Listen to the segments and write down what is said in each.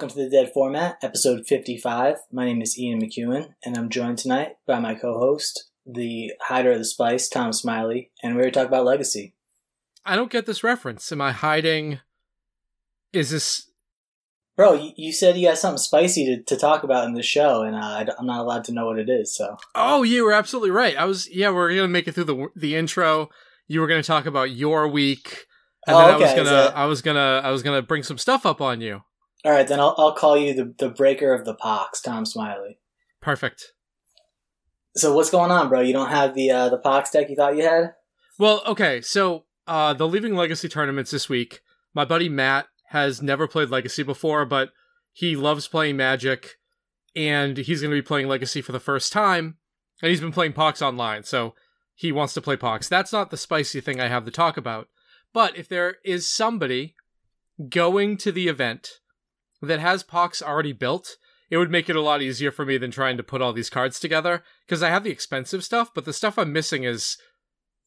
Welcome to the Dead Format, episode 55. My name is Ian McEwen, and I'm joined tonight by my co-host, the hider of the spice, Tom Smiley, and we're going to talk about Legacy. I don't get this reference. Am I hiding? Is this... Bro, you said you got something spicy to talk about in the show, and I'm not allowed to know what it is, so... Oh, you were absolutely right. We're going to make it through the intro. You were going to talk about your week, and I was gonna bring some stuff up on you. All right, then I'll call you the breaker of the pox, Tom Smiley. Perfect. So what's going on, bro? You don't have the pox deck you thought you had? Well, okay. So the Leaving Legacy tournaments this week. My buddy Matt has never played Legacy before, but he loves playing Magic, and he's going to be playing Legacy for the first time. And he's been playing Pox online, so he wants to play Pox. That's not the spicy thing I have to talk about. But if there is somebody going to the event that has Pox already built, it would make it a lot easier for me than trying to put all these cards together, because I have the expensive stuff, but the stuff I'm missing is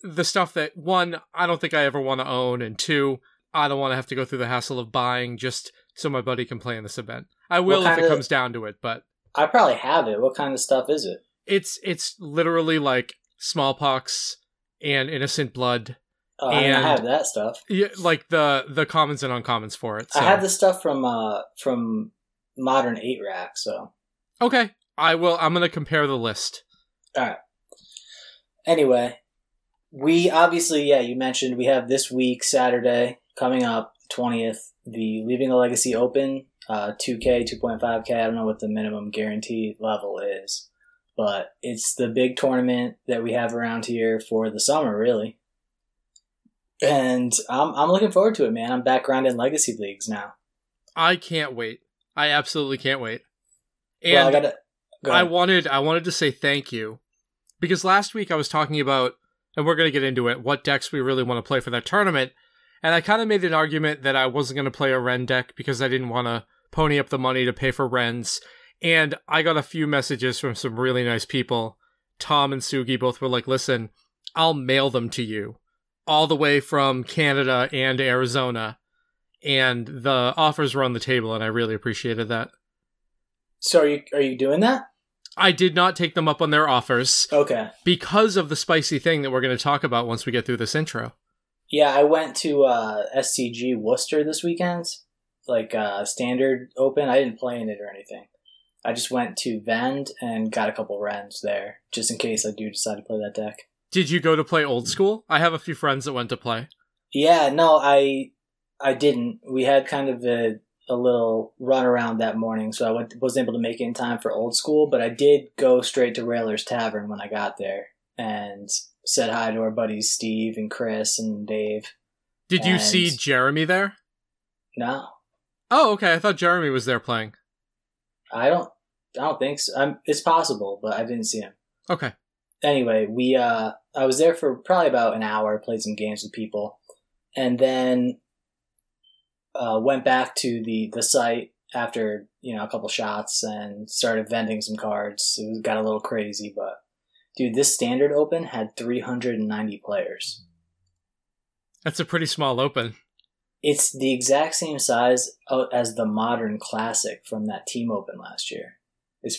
the stuff that, one, I don't think I ever want to own, and two, I don't want to have to go through the hassle of buying just so my buddy can play in this event. I will if it comes down to it, but... I probably have it. What kind of stuff is it? It's literally like Smallpox and Innocent Blood. Oh, and I have that stuff. Yeah, like the commons and uncommons for it. So. I have the stuff from Modern 8-Rack, so. Okay. I'm gonna compare the list. Alright. Anyway, we obviously, you mentioned we have this week, Saturday, coming up, 20th, the Leaving the Legacy Open, 2K, 2.5K, I don't know what the minimum guarantee level is, but it's the big tournament that we have around here for the summer, really. And I'm looking forward to it, man. I'm back grinding Legacy Leagues now. I can't wait. I absolutely can't wait. And well, I wanted to say thank you, because last week I was talking about, and we're going to get into it, what decks we really want to play for that tournament. And I kind of made an argument that I wasn't going to play a Ren deck because I didn't want to pony up the money to pay for Rens. And I got a few messages from some really nice people. Tom and Sugi both were like, listen, I'll mail them to you, all the way from Canada and Arizona, and the offers were on the table, and I really appreciated that. So are you doing that? I did not take them up on their offers. Okay. Because of the spicy thing that we're going to talk about once we get through this intro. Yeah, I went to SCG Worcester this weekend, like Standard Open. I didn't play in it or anything. I just went to Vend and got a couple Rens there, just in case I do decide to play that deck. Did you go to play Old School? I have a few friends that went to play. Yeah, no, I didn't. We had kind of a little run around that morning, so I wasn't able to make it in time for Old School, but I did go straight to Railer's Tavern when I got there and said hi to our buddies Steve and Chris and Dave. Did you see Jeremy there? No. Oh, okay. I thought Jeremy was there playing. I don't think so. It's possible, but I didn't see him. Okay. Anyway, I was there for probably about an hour, played some games with people, and then went back to the site after, a couple shots and started vending some cards. It got a little crazy, but dude, this Standard Open had 390 players. That's a pretty small open. It's the exact same size as the Modern Classic from that team open last year. It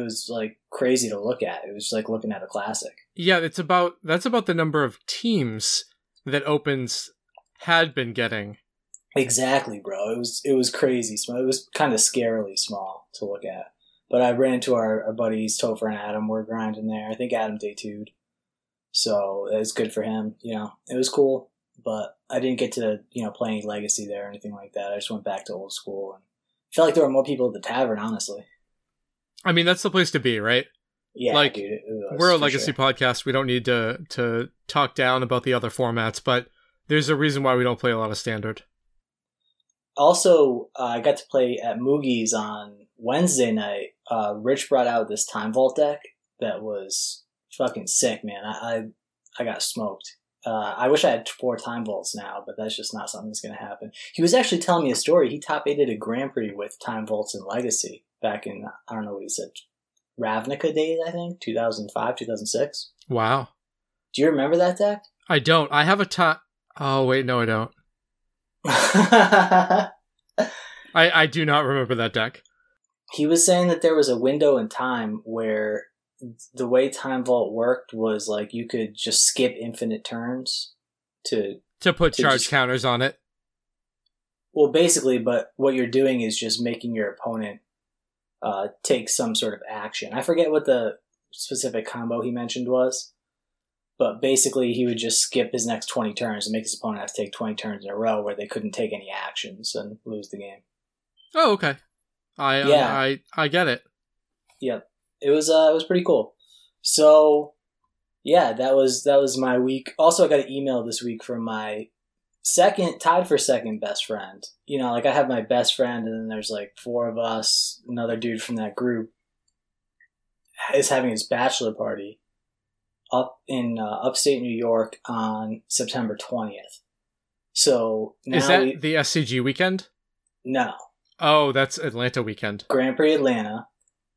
was like crazy to look at. It was like looking at a classic. Yeah, that's about the number of teams that opens had been getting. Exactly, bro. It was crazy small. It was kind of scarily small to look at. But I ran into our buddies Topher and Adam. We're grinding there. I think Adam debuted, so it was good for him. It was cool. But I didn't get to play any Legacy there or anything like that. I just went back to Old School and felt like there were more people at the tavern, honestly. I mean, that's the place to be, right? Yeah, like, dude. We're a Legacy podcast. We don't need to talk down about the other formats, but there's a reason why we don't play a lot of Standard. Also, I got to play at Moogie's on Wednesday night. Rich brought out this Time Vault deck that was fucking sick, man. I got smoked. I wish I had 4 Time Vaults now, but that's just not something that's going to happen. He was actually telling me a story. He top-8'd a Grand Prix with Time Vaults and Legacy. Back in, I don't know what he said, Ravnica days, I think, 2005, 2006. Wow. Do you remember that deck? I don't. I have a time... Oh, wait, no, I don't. I do not remember that deck. He was saying that there was a window in time where the way Time Vault worked was like you could just skip infinite turns to put charge counters on it. Well, basically, but what you're doing is just making your opponent take some sort of action. I forget what the specific combo he mentioned was, but basically he would just skip his next 20 turns and make his opponent have to take 20 turns in a row where they couldn't take any actions and lose the game. Oh, okay. I get it. Yep. It was pretty cool. So, yeah, that was my week. Also, I got an email this week from my tied for second best friend. You know, like I have my best friend and then there's like four of us, another dude from that group is having his bachelor party up in upstate New York on September 20th. So now is that the SCG weekend? No. Oh, that's Atlanta weekend. Grand Prix Atlanta.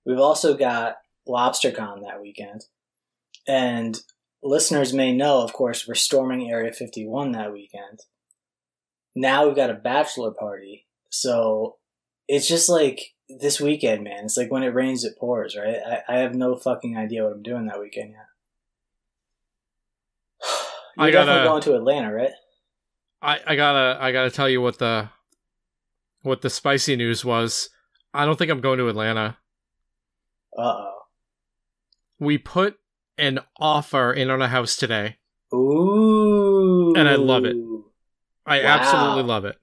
We've also got LobsterCon that weekend. And listeners may know, of course, we're storming Area 51 that weekend. Now we've got a bachelor party. So it's just like this weekend, man. It's like when it rains, it pours, right? I have no fucking idea what I'm doing that weekend yet. You're definitely going to Atlanta, right? I gotta tell you what the spicy news was. I don't think I'm going to Atlanta. Uh-oh. We put an offer in on a house today. Ooh. And I love it. Absolutely love it.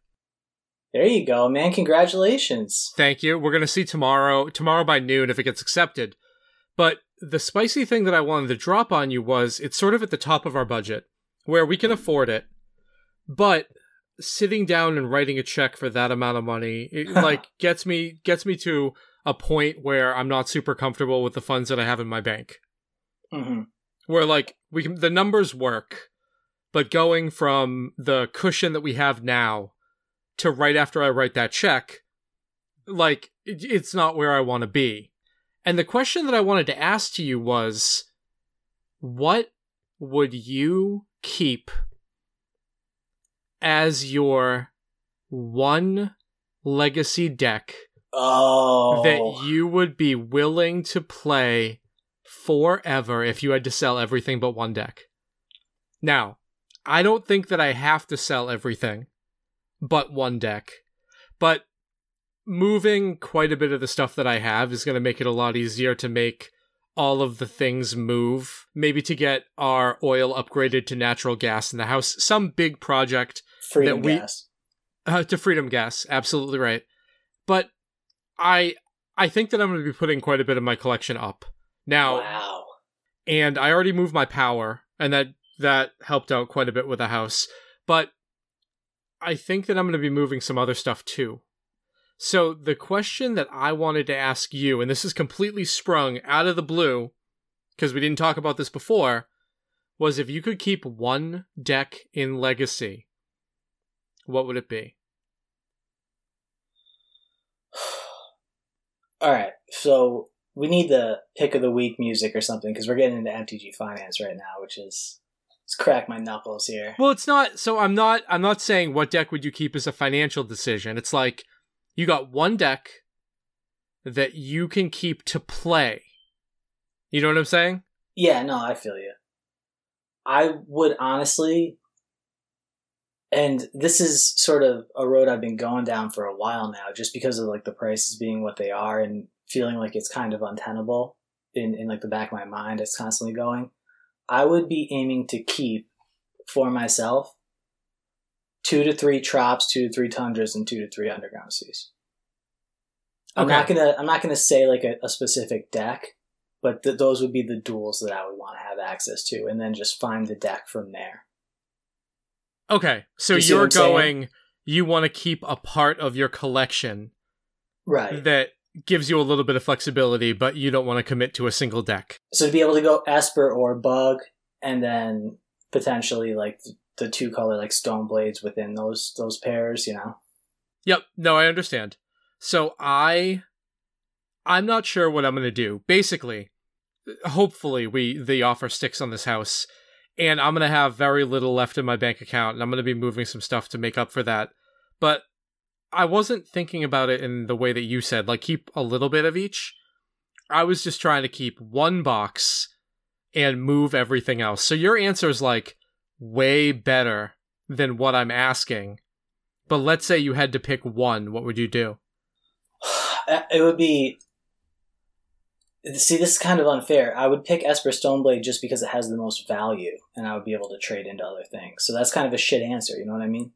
There you go, man. Congratulations. Thank you. We're going to see tomorrow by noon if it gets accepted. But the spicy thing that I wanted to drop on you was it's sort of at the top of our budget where we can afford it. But sitting down and writing a check for that amount of money, it like gets me to a point where I'm not super comfortable with the funds that I have in my bank. Mm-hmm. Where like the numbers work, but going from the cushion that we have now to right after I write that check, like it's not where I want to be. And the question that I wanted to ask to you was, what would you keep as your one legacy deck that you would be willing to play forever if you had to sell everything but one deck? Now, I don't think that I have to sell everything but one deck, but moving quite a bit of the stuff that I have is going to make it a lot easier to make all of the things move, maybe to get our oil upgraded to natural gas in the house, some big project. Freedom gas. To freedom gas, absolutely right. But I think that I'm going to be putting quite a bit of my collection up. Now, wow. And I already moved my power, and that helped out quite a bit with the house. But I think that I'm going to be moving some other stuff too. So the question that I wanted to ask you, and this is completely sprung out of the blue, because we didn't talk about this before, was if you could keep one deck in Legacy, what would it be? All right, so we need the pick of the week music or something because we're getting into MTG Finance right now, which is it's crack my knuckles here. Well, it's not. So I'm not saying what deck would you keep as a financial decision. It's like you got one deck that you can keep to play. You know what I'm saying? Yeah. No, I feel you. I would honestly, and this is sort of a road I've been going down for a while now, just because of like the prices being what they are and feeling like it's kind of untenable in like the back of my mind. It's constantly going. I would be aiming to keep for myself 2 to 3 Trops, 2 to 3 Tundras, and 2 to 3 Underground Seas. Okay. I'm not gonna say like a specific deck, but those would be the duels that I would want to have access to, and then just find the deck from there. Okay, so you're going. Saying? You want to keep a part of your collection, right? That gives you a little bit of flexibility, but you don't want to commit to a single deck. So to be able to go Esper or Bug, and then potentially like the 2-color like Stoneblades within those pairs, you know? Yep. No, I understand. So I'm not sure what I'm going to do. Basically, hopefully the offer sticks on this house, and I'm going to have very little left in my bank account, and I'm going to be moving some stuff to make up for that. But I wasn't thinking about it in the way that you said, like, keep a little bit of each. I was just trying to keep one box and move everything else. So your answer is, like, way better than what I'm asking. But let's say you had to pick one. What would you do? It would be... See, this is kind of unfair. I would pick Esper Stoneblade just because it has the most value, and I would be able to trade into other things. So that's kind of a shit answer, you know what I mean?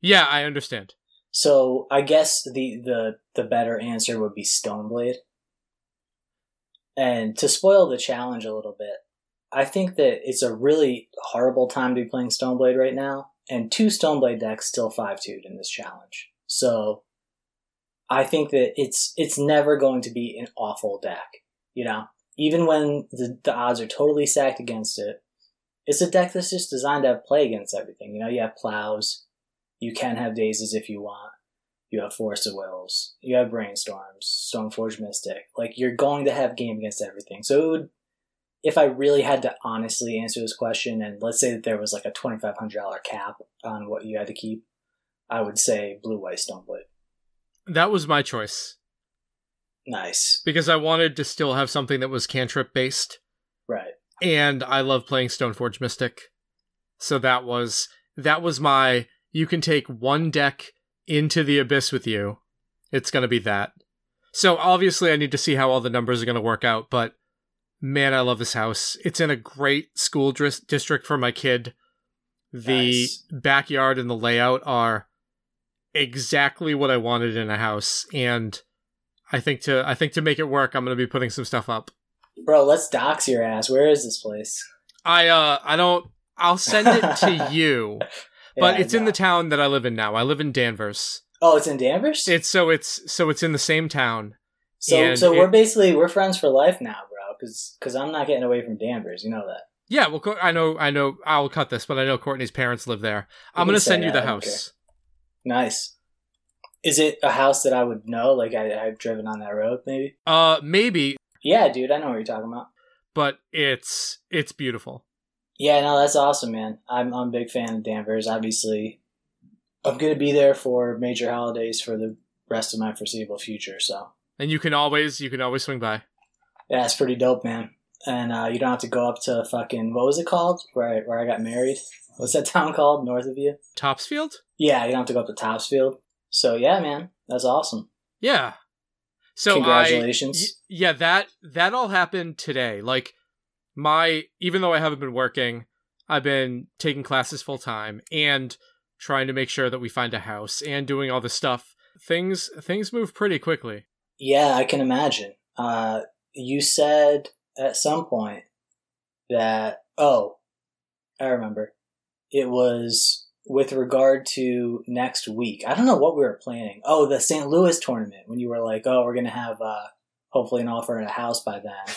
Yeah, I understand. So I guess the better answer would be Stoneblade. And to spoil the challenge a little bit, I think that it's a really horrible time to be playing Stoneblade right now, and two Stoneblade decks still 5-2'd in this challenge. So I think that it's never going to be an awful deck, you know? Even when the odds are totally stacked against it, it's a deck that's just designed to have play against everything. You know, you have Plows, you can have Dazes if you want, you have Force of Wills, you have Brainstorms, Stoneforge Mystic. Like, you're going to have game against everything. So it would, if I really had to honestly answer this question, and let's say that there was like a $2,500 cap on what you had to keep, I would say Blue-White Stoneblade. That was my choice. Nice. Because I wanted to still have something that was cantrip-based. Right. And I love playing Stoneforge Mystic. So that was my, you can take one deck into the abyss with you. It's going to be that. So obviously I need to see how all the numbers are going to work out, but man, I love this house. It's in a great school district for my kid. The backyard and the layout are exactly what I wanted in a house, and I think to make it work, I'm going to be putting some stuff up. Bro, let's dox your ass. Where is this place? I'll send it to you. But yeah, it's in the town that I live in now. I live in Danvers. Oh, it's in Danvers? It's in the same town. So we're friends for life now, bro, cuz I'm not getting away from Danvers, you know that. Yeah, well I know I'll cut this, but I know Courtney's parents live there. I'm going to send you the house. Nice. Is it a house that I would know? Like, I've driven on that road, maybe? Maybe. Yeah, dude, I know what you're talking about. But it's beautiful. Yeah, no, that's awesome, man. I'm a big fan of Danvers, obviously. I'm going to be there for major holidays for the rest of my foreseeable future, so. And you can always swing by. Yeah, it's pretty dope, man. And you don't have to go up to fucking, what was it called? Where I got married? What's that town called north of you? Topsfield? Yeah, you don't have to go up to Topsfield. So yeah, man, that's awesome. Yeah. So congratulations. That all happened today. Like even though I haven't been working, I've been taking classes full time and trying to make sure that we find a house and doing all this stuff. Things move pretty quickly. Yeah, I can imagine. You said at some point that, oh, I remember, it was with regard to next week. I don't know what we were planning. Oh, the St. Louis tournament, when you were like, oh, we're going to have hopefully an offer and a house by then.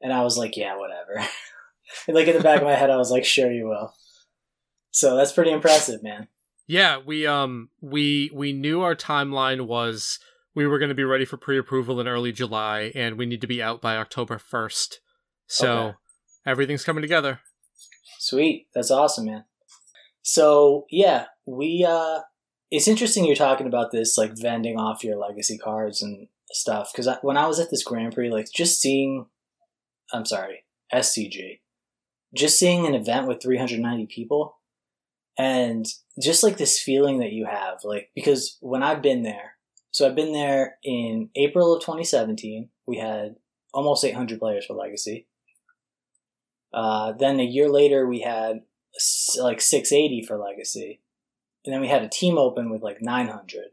And I was like, yeah, whatever. And like in the back of my head, I was like, sure you will. So that's pretty impressive, man. Yeah, we knew our timeline was we were going to be ready for pre-approval in early July, and we need to be out by October 1st. So Everything's coming together. Sweet. That's awesome, man. So, yeah, we, it's interesting you're talking about this, like, vending off your legacy cards and stuff. Because when I was at this Grand Prix, like, just seeing an event with 390 people and just, like, this feeling that you have, like, because when I've been there, so I've been there in April of 2017, we had almost 800 players for Legacy. Then a year later, we had like 680 for Legacy, and then we had a team open with like 900,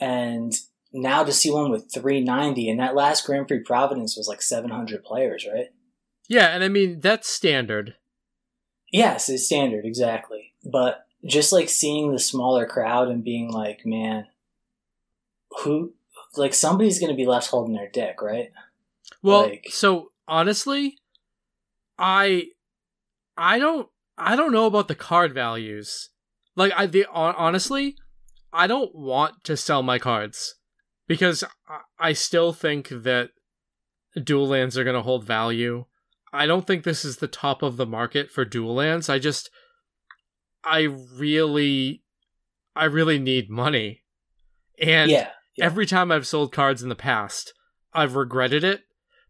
and now to see one with 390, and that last Grand Prix Providence was like 700 players, right? Yeah, and I mean that's standard. Yes, it's standard, exactly. But just like seeing the smaller crowd and being like, man, who, like, somebody's gonna be left holding their dick, right? Well, like, so honestly, I don't know about the card values. Like, honestly, I don't want to sell my cards because I still think that dual lands are going to hold value. I don't think this is the top of the market for dual lands. I really I really need money. And every time I've sold cards in the past, I've regretted it.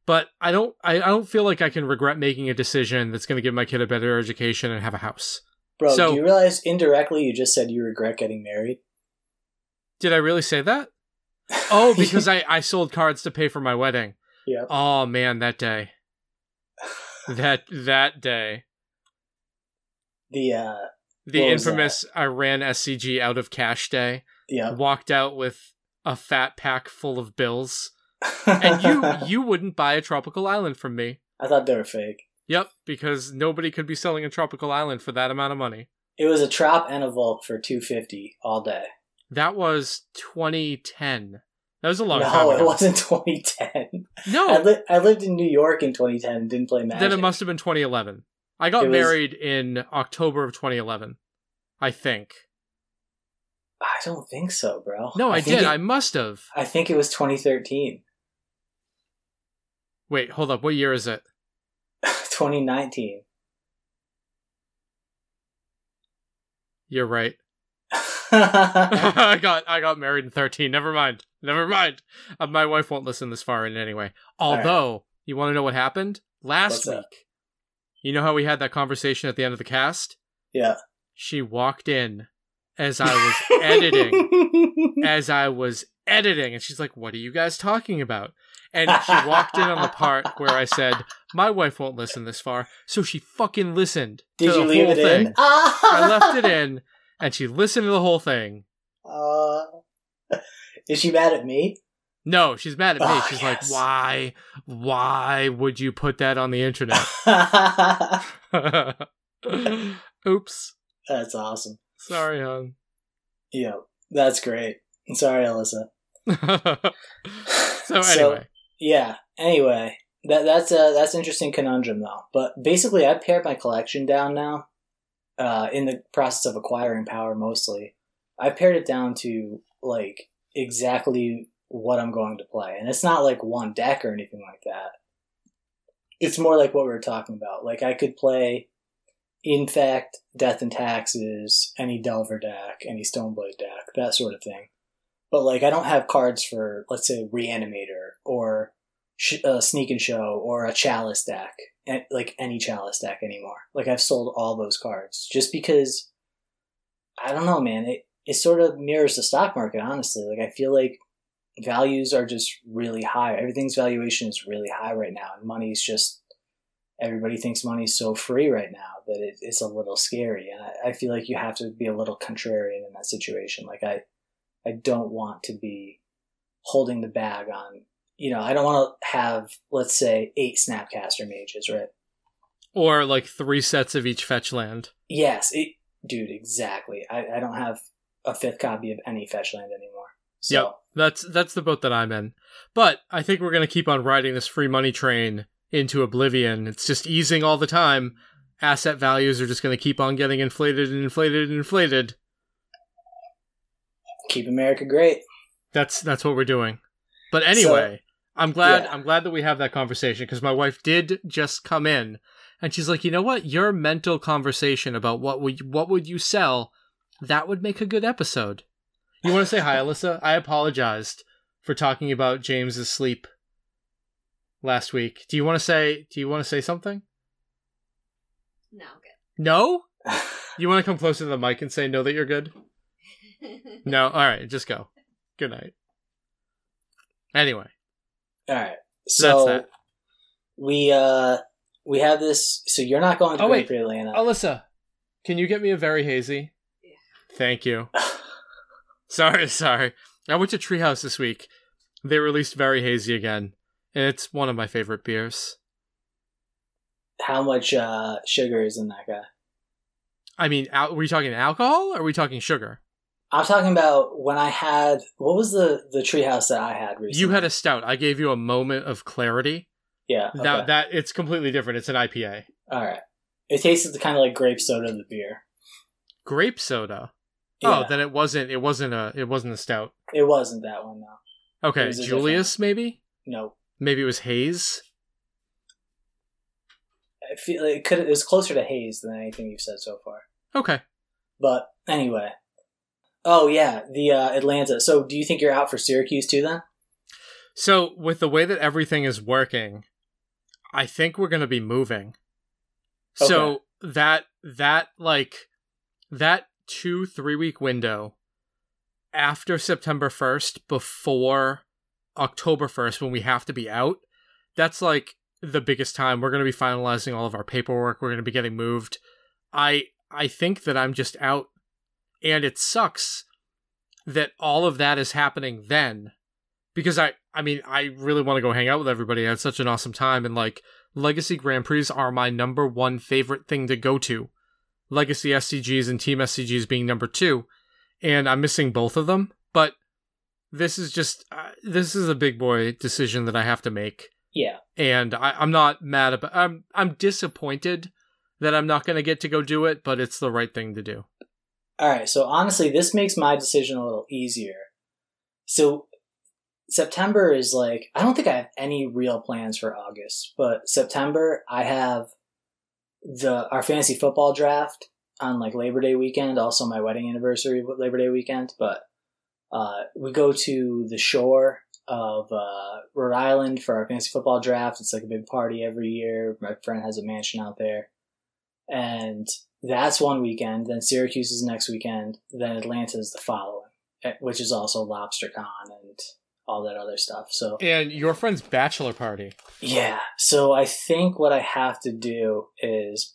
But I don't feel like I can regret making a decision that's going to give my kid a better education and have a house. Bro, so, do you realize indirectly you just said you regret getting married? Did I really say that? Oh, because I sold cards to pay for my wedding. Yeah. Oh man, that day. That day. The infamous I ran SCG out of cash day. Yeah. Walked out with a fat pack full of bills. And you wouldn't buy a tropical island from me. I thought they were fake. Yep, because nobody could be selling a tropical island for that amount of money. It was a trop and a vulc for $250 all day. That was 2010. That was a long time ago. No, it wasn't 2010. No. I lived in New York in 2010 and didn't play Magic. Then it must have been 2011. I got married in October of 2011, I think. I don't think so, bro. No, I did. I must have. I think it was 2013. Wait, hold up. What year is it? 2019. You're right. I got married in 13. Never mind. My wife won't listen this far in anyway. Although, you want to know what happened? Last week. Up? You know how we had that conversation at the end of the cast? Yeah. She walked in as I was editing. And she's like, "What are you guys talking about?" And she walked in on the part where I said, "My wife won't listen this far." So she fucking listened. Did you leave it in? I left it in. And she listened to the whole thing. Is she mad at me? No, she's mad at me. She's like, why would you put that on the internet? Oops. That's awesome. Sorry, hon. Yeah, that's great. Sorry, Alyssa. So anyway. Yeah, anyway. That's an interesting conundrum, though. But basically, I've pared my collection down now. In the process of acquiring power, mostly, I pared it down to like exactly what I'm going to play, and it's not like one deck or anything like that. It's more like what we were talking about. Like I could play, in fact, Death and Taxes, any Delver deck, any Stoneblade deck, that sort of thing. But like I don't have cards for, let's say, Reanimator or Sneak and Show or a Chalice deck. Like any Chalice deck anymore. Like I've sold all those cards just because I don't know, man, it sort of mirrors the stock market, honestly. Like I feel like values are just really high. Everything's valuation is really high right now, and money's just, everybody thinks money's so free right now that it's a little scary, and I feel like you have to be a little contrarian in that situation. Like I don't want to be holding the bag on, you know, I don't want to have, let's say, 8 Snapcaster Mages, right? Or like 3 sets of each fetch land. Yes. Dude, exactly. I don't have a 5th copy of any fetch land anymore. So. Yep. That's the boat that I'm in. But I think we're going to keep on riding this free money train into oblivion. It's just easing all the time. Asset values are just going to keep on getting inflated and inflated and inflated. Keep America great. That's what we're doing. But anyway... So, I'm glad that we have that conversation, because my wife did just come in and she's like, "You know what? Your mental conversation about what would you sell, that would make a good episode." You want to say hi, Alyssa? I apologized for talking about James's sleep last week. Do you want to say something? No, I'm good. No? You want to come closer to the mic and say no that you're good? No? All right, just go. Good night. Anyway. All right, so that's that. we have this. So you're not going to Grand Prix Atlanta, Alyssa? Can you get me a very hazy? Yeah. Thank you. Sorry. I went to Treehouse this week. They released very hazy again, and it's one of my favorite beers. How much sugar is in that guy? I mean, are we talking alcohol or are we talking sugar? I'm talking about when I had... What was the Treehouse that I had recently? You had a stout. I gave you a moment of clarity. Yeah. Okay. That it's completely different. It's an IPA. All right. It tasted kind of like grape soda in the beer. Grape soda? Yeah. Oh, then it wasn't a stout. It wasn't that one, though. Okay. Julius, maybe? No. Maybe it was Haze? I feel like it was closer to Haze than anything you've said so far. Okay. But anyway... Oh, yeah, the Atlanta. So do you think you're out for Syracuse too, then? So with the way that everything is working, I think we're going to be moving. Okay. So that 2-3 week window after September 1st, before October 1st, when we have to be out, that's like the biggest time. We're going to be finalizing all of our paperwork. We're going to be getting moved. I think that I'm just out, and it sucks that all of that is happening then, because I mean, I really want to go hang out with everybody. I had such an awesome time, and like Legacy Grand Prix are my number one favorite thing to go to. Legacy SCGs and Team SCGs being number two, and I'm missing both of them. But this is just this is a big boy decision that I have to make. Yeah, and I'm not mad about. I'm disappointed that I'm not going to get to go do it, but it's the right thing to do. All right. So honestly, this makes my decision a little easier. So September is like, I don't think I have any real plans for August, but September I have our fantasy football draft on like Labor Day weekend. Also my wedding anniversary, Labor Day weekend, but we go to the shore of Rhode Island for our fantasy football draft. It's like a big party every year. My friend has a mansion out there. And that's one weekend. Then Syracuse is next weekend. Then Atlanta is the following, which is also LobsterCon and all that other stuff. So and your friend's bachelor party. Yeah. So I think what I have to do is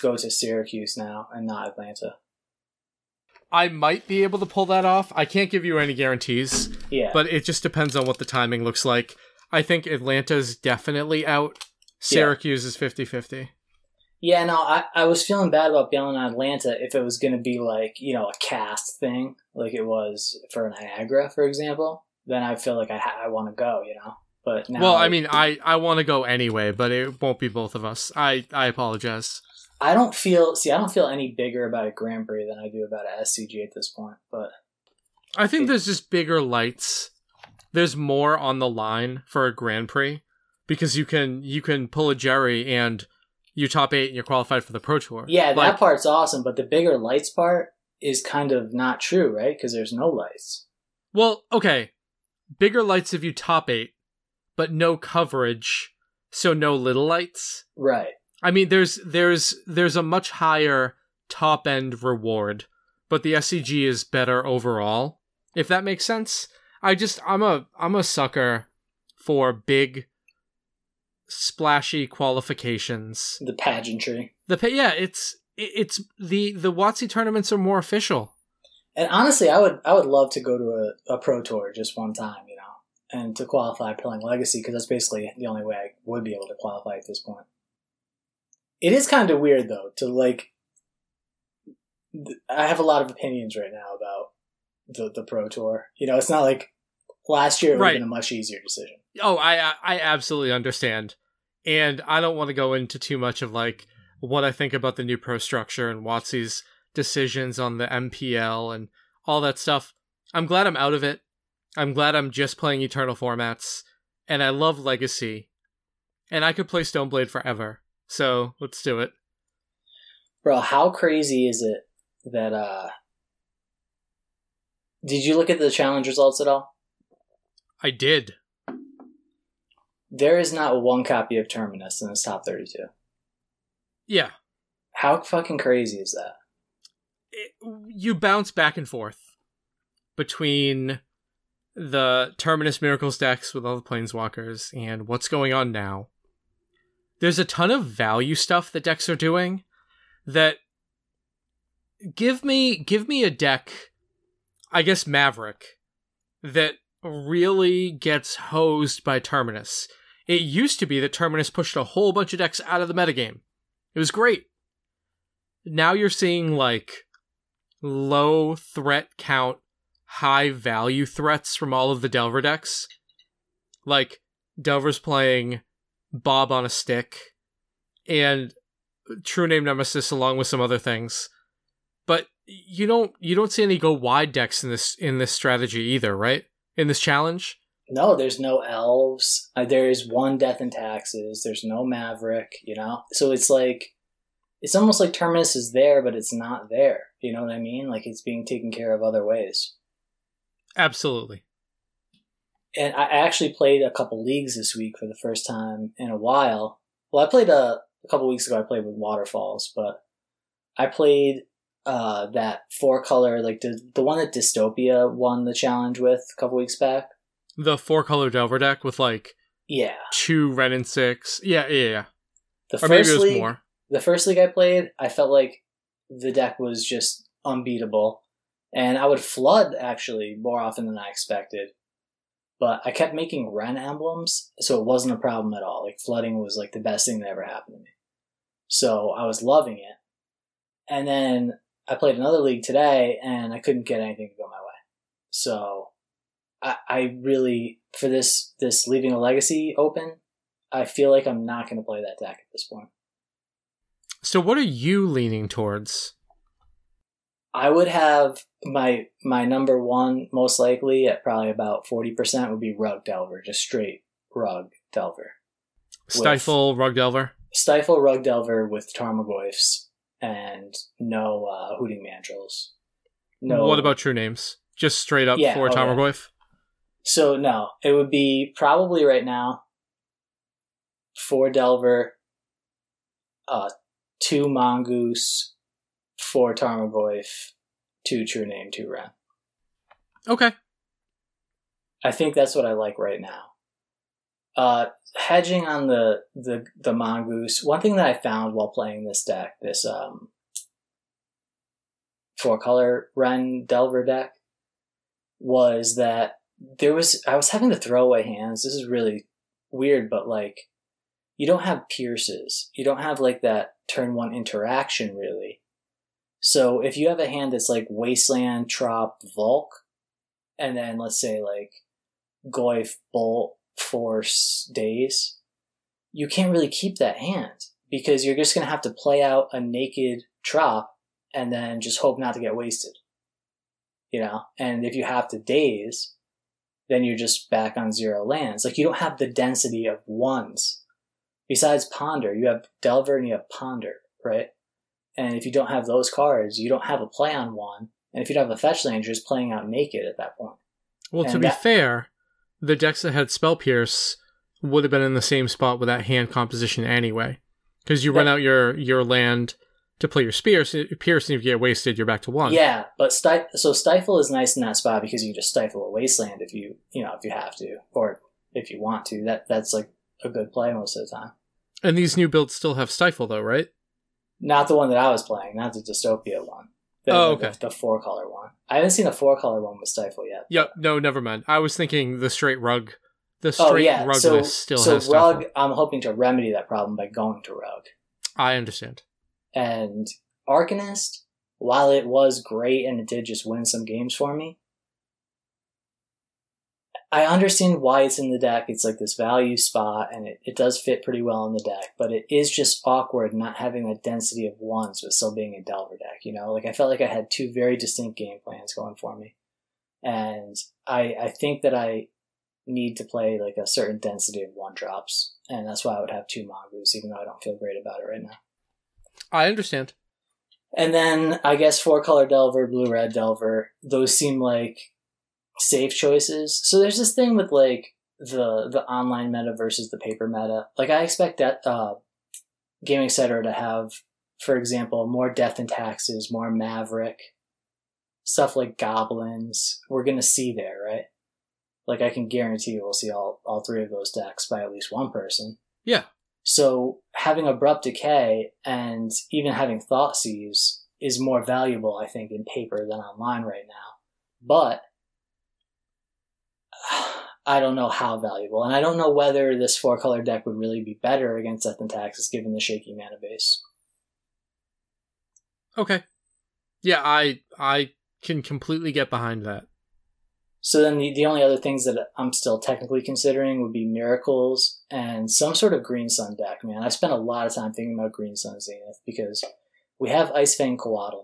go to Syracuse now and not Atlanta. I might be able to pull that off. I can't give you any guarantees. Yeah. But it just depends on what the timing looks like. I think Atlanta's definitely out. Syracuse is 50-50. Yeah, no, I was feeling bad about bailing on Atlanta if it was going to be like, you know, a cast thing, like it was for Niagara, for example. Then I feel like I want to go, you know. But now, well, I mean, I want to go anyway, but it won't be both of us. I apologize. I don't feel any bigger about a Grand Prix than I do about a SCG at this point. But I think there's just bigger lights. There's more on the line for a Grand Prix because you can pull a Jerry and you top 8 and you're qualified for the Pro Tour. Yeah, that part's awesome, but the bigger lights part is kind of not true, right? Because there's no lights. Well, okay. Bigger lights if you top 8, but no coverage, so no little lights. Right. I mean, there's a much higher top end reward, but the SCG is better overall, if that makes sense. I'm a sucker for big splashy qualifications, the pageantry, it's the WotC tournaments are more official. And honestly, I would love to go to a pro tour just one time, you know, and to qualify playing Legacy, because that's basically the only way I would be able to qualify at this point. It is kind of weird though to like. I have a lot of opinions right now about the pro tour. You know, it's not like last year it would have been a much easier decision. Oh, I absolutely understand. And I don't want to go into too much of like what I think about the new pro structure and WotC's decisions on the MPL and all that stuff. I'm glad I'm out of it. I'm glad I'm just playing Eternal formats. And I love Legacy. And I could play Stoneblade forever. So let's do it. Bro, how crazy is it that... Did you look at the challenge results at all? I did. There is not one copy of Terminus in this top 32. Yeah. How fucking crazy is that? You bounce back and forth between the Terminus Miracles decks with all the Planeswalkers and what's going on now. There's a ton of value stuff that decks are doing that give me a deck, I guess Maverick, that really gets hosed by Terminus. It used to be that Terminus pushed a whole bunch of decks out of the metagame. It was great. Now you're seeing like low threat count, high value threats from all of the Delver decks. Like Delver's playing Bob on a Stick and True Name Nemesis along with some other things. But you don't see any go wide decks in this strategy either, right? In this challenge? No, there's no elves. There is one Death and Taxes. There's no Maverick, you know? So it's like it's almost like Terminus is there, but it's not there. You know what I mean? Like, it's being taken care of other ways. Absolutely. And I actually played a couple leagues this week for the first time in a while. Well, I played a couple weeks ago, I played with Waterfalls, but I played that four-color, like the one that Dystopia won the challenge with a couple weeks back. The four-color Delver deck with, like, yeah, 2 Ren and 6. Yeah. The first league I played, I felt like the deck was just unbeatable. And I would flood, actually, more often than I expected. But I kept making Ren emblems, so it wasn't a problem at all. Like, flooding was, like, the best thing that ever happened to me. So I was loving it. And then I played another league today, and I couldn't get anything to go my way. So I really, for this Leaving a Legacy open, I feel like I'm not going to play that deck at this point. So what are you leaning towards? I would have my number one, most likely, at probably about 40%, would be Rug Delver, just straight Rug Delver. Stifle, Rug Delver with Tarmogoyfs and no Hooting Mandrills. No. What about True Names? Just straight up for Tarmogoyf? Yeah. So, no. It would be probably right now 4 Delver, 2 Mongoose, 4 Tarmogoyf, 2 True Name, 2 Ren. Okay. I think that's what I like right now. Hedging on the Mongoose, one thing that I found while playing this deck, this 4-color Ren Delver deck, was that I was having to throw away hands. This is really weird, but like, you don't have pierces. You don't have like that turn one interaction, really. So if you have a hand that's like Wasteland, Trop, Volk, and then let's say like Goyf, Bolt, Force, Daze, you can't really keep that hand because you're just going to have to play out a naked Trop and then just hope not to get wasted. You know? And if you have to Daze, then you're just back on 0 lands. Like, you don't have the density of ones. Besides Ponder, you have Delver and you have Ponder, right? And if you don't have those cards, you don't have a play on one. And if you don't have a fetch land, you're just playing out naked at that point. Well, and to be fair, the decks that had Spell Pierce would have been in the same spot with that hand composition anyway. Because you run out your land to play your Pierce, and if you get wasted, you're back to 1. Yeah, but so Stifle is nice in that spot because you can just stifle a Wasteland if you have to, or if you want to. That's like a good play most of the time. And these new builds still have Stifle, though, right? Not the one that I was playing, not the Dystopia one. Okay. The 4-color one. I haven't seen the 4-color one with Stifle yet. Yep. No, never mind. I was thinking the straight Rug. The straight Rug list still has Stifle. So Rug, I'm hoping to remedy that problem by going to Rug. I understand. And Arcanist, while it was great and it did just win some games for me, I understand why it's in the deck. It's like this value spot, and it does fit pretty well in the deck, but it is just awkward not having that density of ones but still being a Delver deck, you know? Like, I felt like I had 2 very distinct game plans going for me, and I think that I need to play, like, a certain density of 1-drops, and that's why I would have 2 Mongoose, even though I don't feel great about it right now. I understand. And then, I guess, 4-color Delver, blue-red Delver, those seem like safe choices. So there's this thing with, like, the online meta versus the paper meta. Like, I expect that Gaming Center to have, for example, more Death and Taxes, more Maverick, stuff like Goblins. We're going to see there, right? Like, I can guarantee we'll see all 3 of those decks by at least one person. Yeah. So having Abrupt Decay and even having Thought Seize is more valuable, I think, in paper than online right now. But I don't know how valuable, and I don't know whether this 4-color deck would really be better against Death and Taxes given the shaky mana base. Okay. Yeah, I can completely get behind that. So then the only other things that I'm still technically considering would be Miracles and some sort of Green Sun deck, man. I spent a lot of time thinking about Green Sun Zenith because we have Ice-Fang Coatl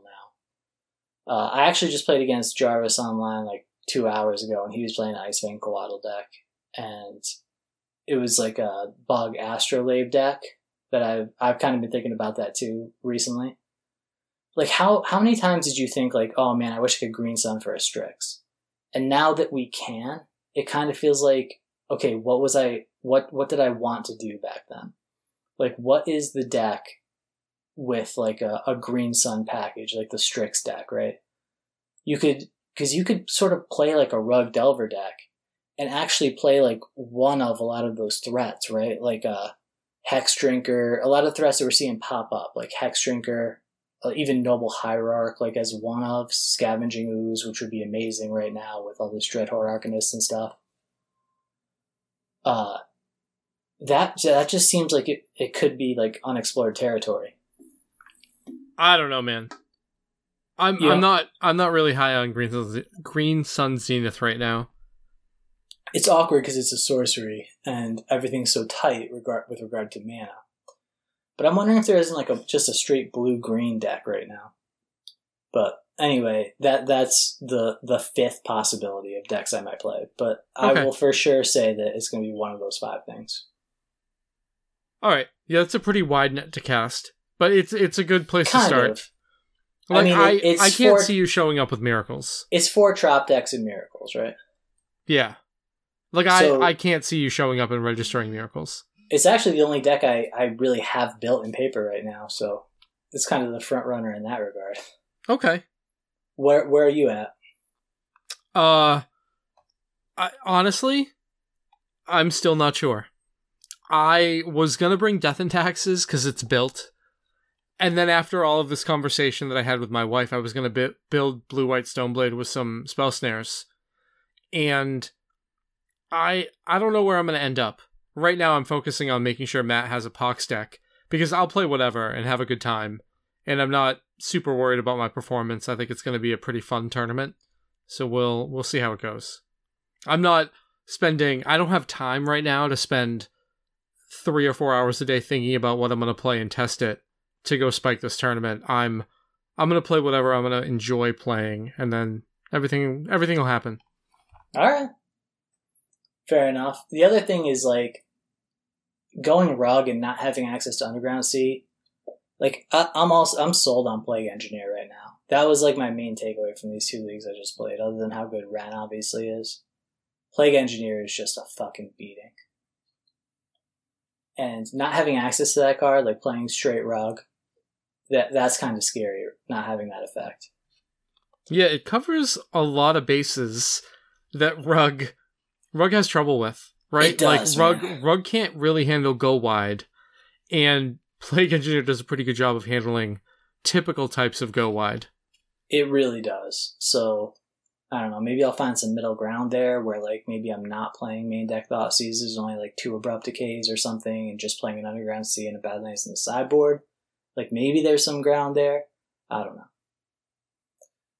now. I actually just played against Jarvis online like 2 hours ago, and he was playing an Ice-Fang Coatl deck, and it was like a Bug Astrolabe deck, that I've kind of been thinking about that too recently. Like, how many times did you think, like, oh man, I wish I could Green Sun for a Strix? And now that we can, it kind of feels like, okay, what did I want to do back then? Like, what is the deck with like a Green Sun package, like the Strix deck, right? You could sort of play like a Rug Delver deck and actually play like one of a lot of those threats, right? Like a Hexdrinker, a lot of threats that we're seeing pop up, like Hexdrinker, even Noble Hierarch, like as one of Scavenging Ooze, which would be amazing right now with all this Dreadhorde Arcanist and stuff. That just seems like it could be like unexplored territory. I don't know, man. I'm not really high on Green Sun Zenith right now. It's awkward because it's a sorcery and everything's so tight with regard to mana. But I'm wondering if there isn't like just a straight blue-green deck right now. But anyway, that's the fifth possibility of decks I might play. But okay. I will for sure say that it's going to be one of those five things. All right. Yeah, that's a pretty wide net to cast. But it's a good place to start. Like, I mean, I can't see you showing up with Miracles. It's 4 Trop decks and Miracles, right? Yeah. Like, so, I can't see you showing up and registering Miracles. It's actually the only deck I really have built in paper right now, so it's kind of the front runner in that regard. Okay. Where are you at? Honestly, I'm still not sure. I was going to bring Death and Taxes because it's built. And then after all of this conversation that I had with my wife, I was going to build Blue-White Stoneblade with some spell snares. And I don't know where I'm going to end up. Right now I'm focusing on making sure Matt has a Pox deck, because I'll play whatever and have a good time. And I'm not super worried about my performance. I think it's going to be a pretty fun tournament. So we'll see how it goes. I don't have time right now to spend 3 or 4 hours a day thinking about what I'm going to play and test it to go spike this tournament. I'm going to play whatever I'm going to enjoy playing, and then everything will happen. All right. Fair enough. The other thing is, like, going Rug and not having access to Underground Sea. Like, I'm sold on Plague Engineer right now. That was, like, my main takeaway from these 2 leagues I just played, other than how good Ren obviously is. Plague Engineer is just a fucking beating. And not having access to that card, like playing straight Rug, that's kind of scary, not having that effect. Yeah, it covers a lot of bases that Rug has trouble with, right? It does, like, man. Rug can't really handle go wide, and Plague Engineer does a pretty good job of handling typical types of go wide. It really does. So, I don't know, maybe I'll find some middle ground there where, like, maybe I'm not playing main deck Thought Seizes, only, like, 2 Abrupt Decays or something, and just playing an Underground Sea and a Bad Nights in the sideboard. Like, maybe there's some ground there. I don't know.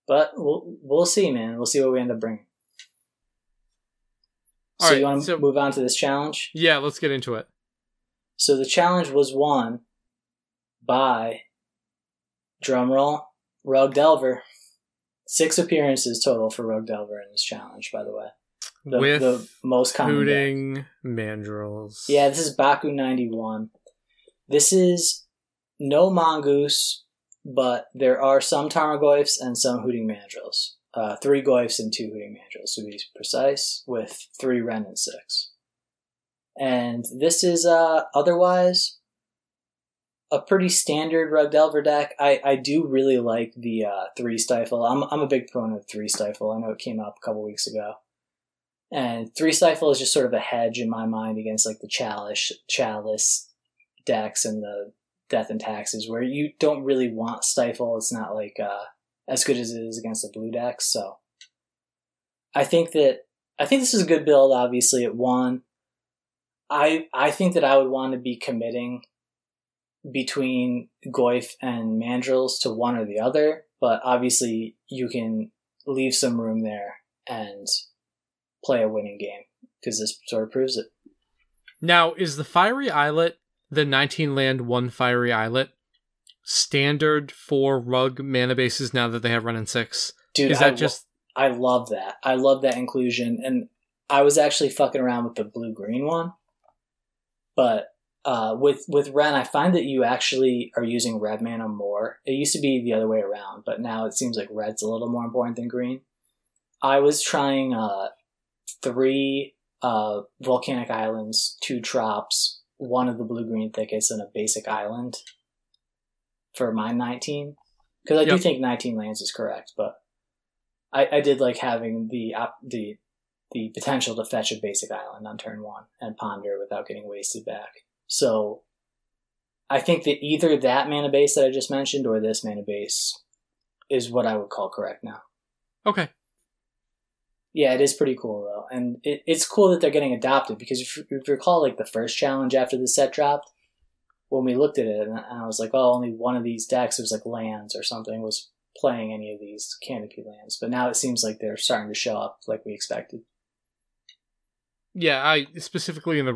But we'll see, man. We'll see what we end up bringing. So you want to move on to this challenge? Yeah, let's get into it. So the challenge was won by, drumroll, Rug Delver. 6 appearances total for Rug Delver in this challenge, by the way. With the most common Hooting Mandrills. Yeah, this is Baku 91. This is no Mongoose, but there are some Tarmogoyfs and some Hooting Mandrills. 3 Goyfs and 2 Hooting Mandrills, to be precise, with 3 Ren and 6. And this is otherwise a pretty standard Rug Delver deck. I do really like the 3 Stifle. I'm a big proponent of 3 Stifle. I know it came up a couple weeks ago. And 3 Stifle is just sort of a hedge in my mind against like the Chalice decks and the Death and Taxes, where you don't really want Stifle. It's not like as good as it is against the blue decks. So I think this is a good build. Obviously it won. I think that I would want to be committing between Goyf and Mandrills to one or the other, but obviously you can leave some room there and play a winning game because this sort of proves it. Now, is the Fiery Islet, the 19 land 1 Fiery Islet, standard for Rug mana bases now that they have Ren and 6? Dude, is that I love that. I love that inclusion. And I was actually fucking around with the blue-green one, but With Ren, I find that you actually are using red mana more. It used to be the other way around, but now it seems like red's a little more important than green. I was trying 3 volcanic islands, 2 drops, 1 of the blue-green thickets, and a basic island for my 19. Because I do think 19 lands is correct, but I did like having the potential to fetch a basic island on turn 1 and ponder without getting wasted back. So I think that either that mana base that I just mentioned or this mana base is what I would call correct now. Okay. Yeah, it is pretty cool, though. And it's cool that they're getting adopted, because if you recall, like, the first challenge after the set dropped, when we looked at it, and I was like, oh, only one of these decks, it was like lands or something, was playing any of these Canopy lands. But now it seems like they're starting to show up like we expected. Yeah, I specifically in the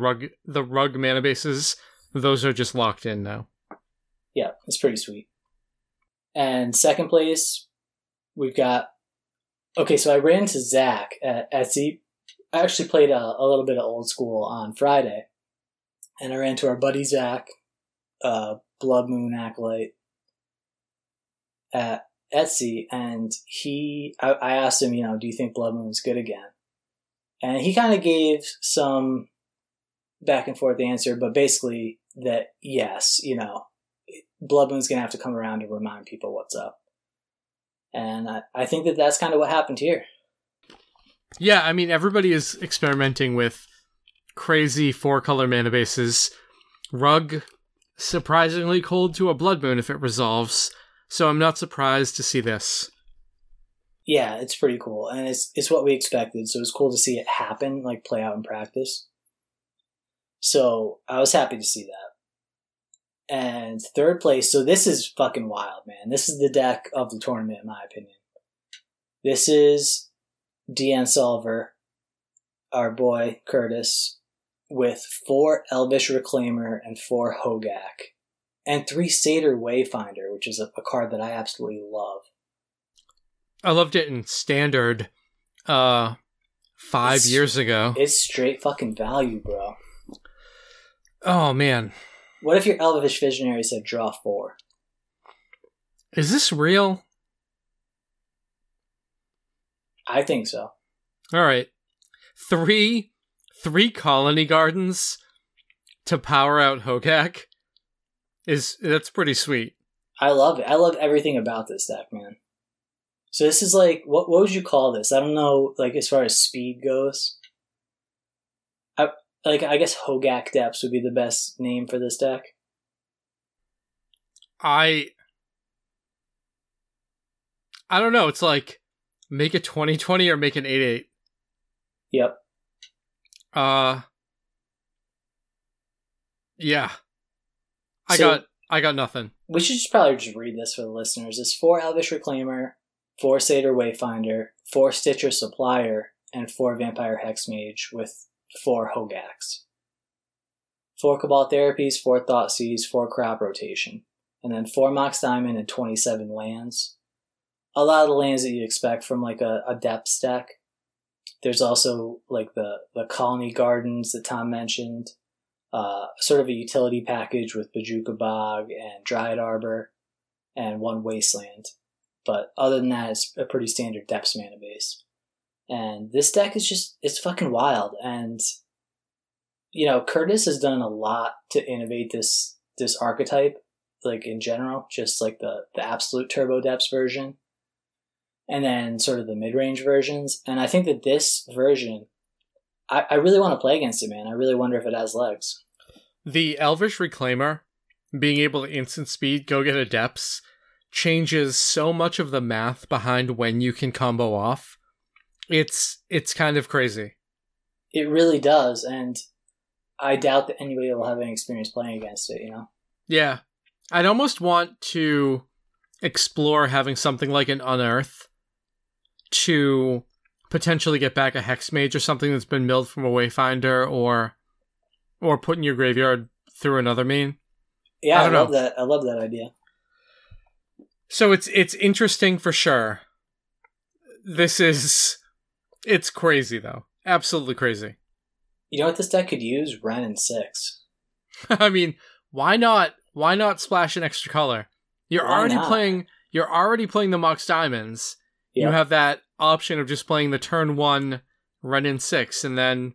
rug mana bases, those are just locked in now. Yeah, it's pretty sweet. And second place, we've got... Okay, so I ran into Zach at Etsy. I actually played a little bit of old school on Friday. And I ran into our buddy Zach, Blood Moon Acolyte, at Etsy. And I asked him, do you think Blood Moon's good again? And he kind of gave some back and forth answer, but basically that yes, Blood Moon's going to have to come around and remind people what's up. And I think that that's kind of what happened here. Yeah, I mean, everybody is experimenting with crazy 4-color mana bases. Rug, surprisingly cold to a Blood Moon if it resolves, so I'm not surprised to see this. Yeah, it's pretty cool, and it's what we expected, so it's cool to see it happen, like play out in practice. So I was happy to see that. And third place, so this is fucking wild, man. This is the deck of the tournament, in my opinion. This is DN Solver, our boy Curtis, with 4 Elvish Reclaimer and 4 Hogaak, and 3 Satyr Wayfinder, which is a card that I absolutely love. I loved it in standard 5 years ago. It's straight fucking value, bro. Oh, man. What if your Elvish Visionary said draw 4? Is this real? I think so. All right. 3 colony gardens to power out Hogaak. That's pretty sweet. I love it. I love everything about this deck, man. So this is like, what would you call this? I don't know, like, as far as speed goes. I guess Hogaak Depths would be the best name for this deck. I don't know. It's like, make a 20/20 or make an 8/8. Yep. Yeah. I got nothing. We should just probably just read this for the listeners. It's 4 Elvish Reclaimer, 4 Satyr Wayfinder, 4 Stitcher Supplier, and 4 Vampire Hexmage with 4 Hogaaks. 4 Cabal Therapies, 4 Thoughtseize, 4 Crop Rotation, and then 4 Mox Diamond and 27 lands. A lot of the lands that you'd expect from like a depth stack. There's also like the Colony Gardens that Tom mentioned, sort of a utility package with Bajuka Bog and Dryad Arbor, and 1 Wasteland. But other than that, it's a pretty standard depths mana base. And this deck is just, it's fucking wild. And, Curtis has done a lot to innovate this archetype, like in general, just like the absolute turbo depths version. And then sort of the mid-range versions. And I think that this version, I really want to play against it, man. I really wonder if it has legs. The Elvish Reclaimer, being able to instant speed, go get a depths, changes so much of the math behind when you can combo off. It's kind of crazy. It really does, and I doubt that anybody will have any experience playing against it, Yeah. I'd almost want to explore having something like an Unearth to potentially get back a Hexmage or something that's been milled from a Wayfinder or put in your graveyard through another main. Yeah, I love that. I love that idea. So it's interesting for sure. It's crazy though. Absolutely crazy. You know what this deck could use? Ren and 6. I mean, why not? Why not splash an extra color? You're already playing the Mox Diamonds. Yep. You have that option of just playing the turn one Ren in 6 and then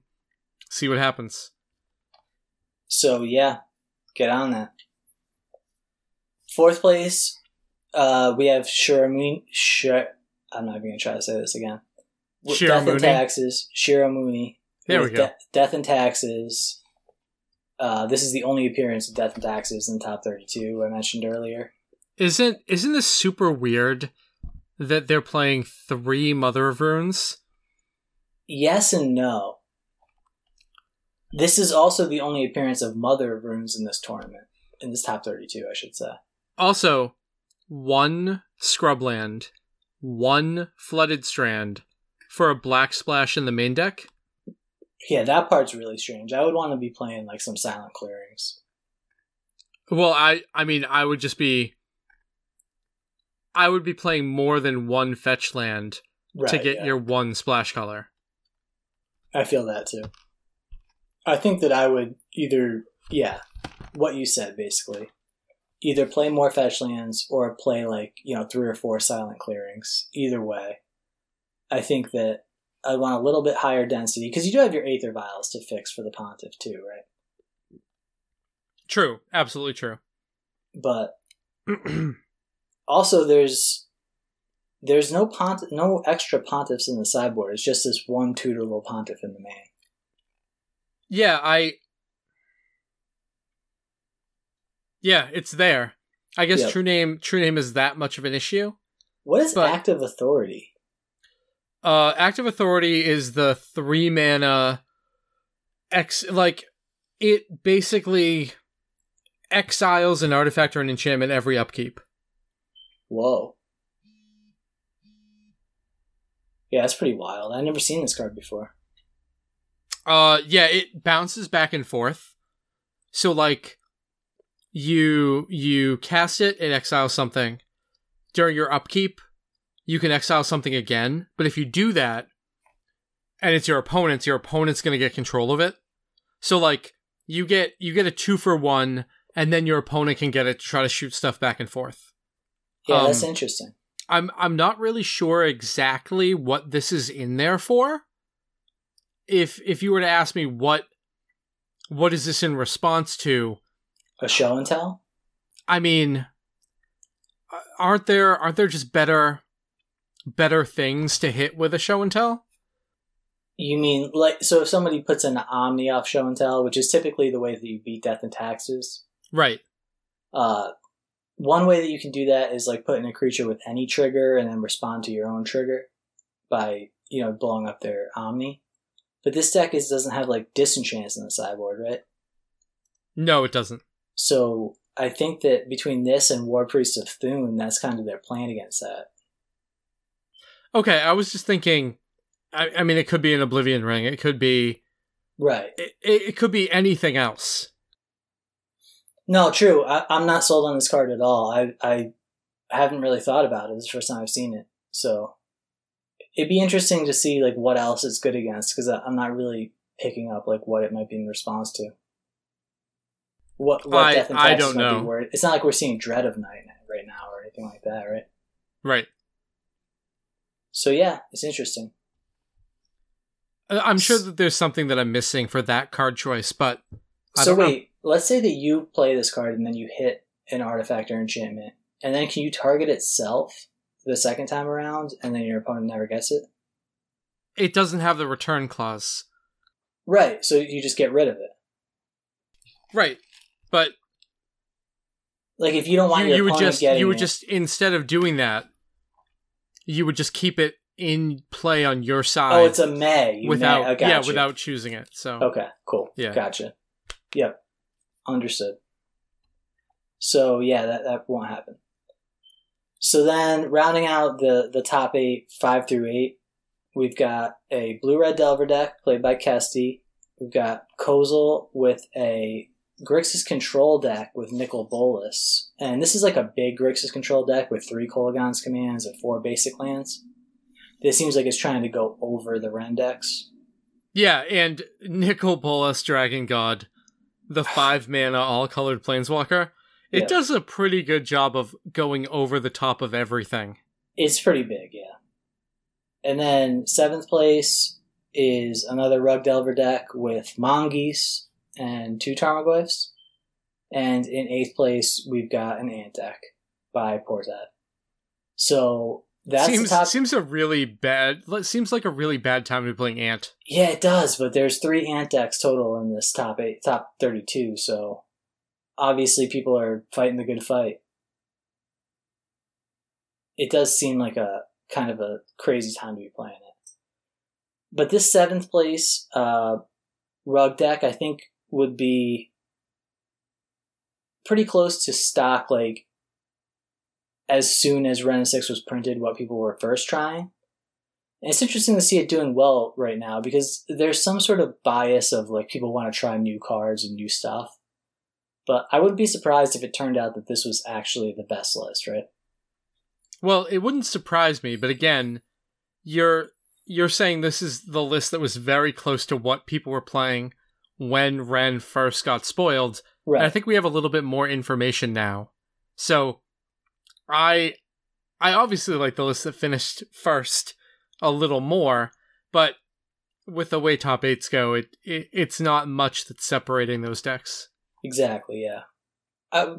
see what happens. So yeah, get on that. Fourth place, we have Shiramune. I'm not even gonna try to say this again. Death and Taxes, Shiramune. There we go. Death and Taxes. This is the only appearance of Death and Taxes in the top 32 I mentioned earlier. Isn't this super weird that they're playing 3 Mother of Runes? Yes and no. This is also the only appearance of Mother of Runes in this tournament. In this top 32, I should say. Also, 1 Scrubland, 1 Flooded Strand for a black splash in the main deck. Yeah, that part's really strange. I would want to be playing like some silent clearings. Well, I would be playing more than 1 fetch land to get your 1 splash color. I feel that too. I think that I would either, what you said basically, either play more fetch lands or play 3 or 4 silent clearings. Either way, I think that I want a little bit higher density, because you do have your Aether Vials to fix for the Pontiff too, right? True. Absolutely true. But also there's no extra Pontiffs in the sideboard. It's just this 1 tutorable Pontiff in the main. Yeah, it's there. I guess True Name is that much of an issue. What is Active Authority? Active Authority is the 3 mana it basically exiles an artifact or an enchantment every upkeep. Whoa. Yeah, that's pretty wild. I've never seen this card before. It bounces back and forth. So you cast it, it exiles something. During your upkeep, you can exile something again, but if you do that, and it's your opponent's going to get control of it. So, you get a 2-for-1, and then your opponent can get it to try to shoot stuff back and forth. Yeah, that's interesting. I'm not really sure exactly what this is in there for. If you were to ask me what is this in response to? A show and tell? I mean, aren't there just better things to hit with a show and tell? You mean so if somebody puts an Omni off show and tell, which is typically the way that you beat Death and Taxes, right? One way that you can do that is put in a creature with any trigger and then respond to your own trigger by blowing up their Omni. But this deck doesn't have disenchants in the sideboard, right? No, it doesn't. So I think that between this and War Priest of Thune, that's kind of their plan against that. Okay, I was just thinking, I mean, it could be an Oblivion Ring. It could be... Right. It could be anything else. No, true. I'm not sold on this card at all. I haven't really thought about it. It's the first time I've seen it. So it'd be interesting to see what else it's good against, because I'm not really picking up what it might be in response to. What Death and Taxes might be worth. It's not we're seeing Dread of Night right now or anything like that, right? Right. So yeah, it's interesting. I'm sure that there's something that I'm missing for that card choice, but let's say that you play this card and then you hit an artifact or enchantment, and then can you target itself the second time around and then your opponent never gets it? It doesn't have the return clause. Right, so you just get rid of it. Right, but if you don't want your opponent getting it... You would just, instead of doing that, you would just keep it in play on your side. Oh, it's a May. Without choosing it. So okay, cool. Yeah, gotcha. Yep, understood. So yeah, that won't happen. So then, rounding out the top 5 through 8, we've got a blue-red Delver deck played by Kesty. We've got Coatl with a Grixis Control deck with Nicol Bolas. And this is a big Grixis Control deck with 3 Kolagon's Commands and 4 basic lands. This seems like it's trying to go over the Ren decks. Yeah, and Nicol Bolas, Dragon God. the 5 mana all-colored planeswalker, it does a pretty good job of going over the top of everything. It's pretty big, yeah. And then 7th place is another Rug Delver deck with Mongoose and 2 Tarmogoyfs. And in 8th place, we've got an Ant deck by Porzad. So that's seems like a really bad time to be playing Ant. Yeah, it does, but there's 3 Ant decks total in this top 32, so obviously people are fighting the good fight. It does seem like a kind of a crazy time to be playing it. But this 7th place Rug deck, I think, would be pretty close to stock, like, as soon as Ren 6 was printed, what people were first trying. And it's interesting to see it doing well right now, because there's some sort of bias of, like, people want to try new cards and new stuff. But I wouldn't be surprised if it turned out that this was actually the best list, right? Well, it wouldn't surprise me, but again, you're saying this is the list that was very close to what people were playing when Ren first got spoiled. Right. And I think we have a little bit more information now. So I obviously like the list that finished first a little more, but with the way top 8s go, it's not much that's separating those decks. Exactly, yeah.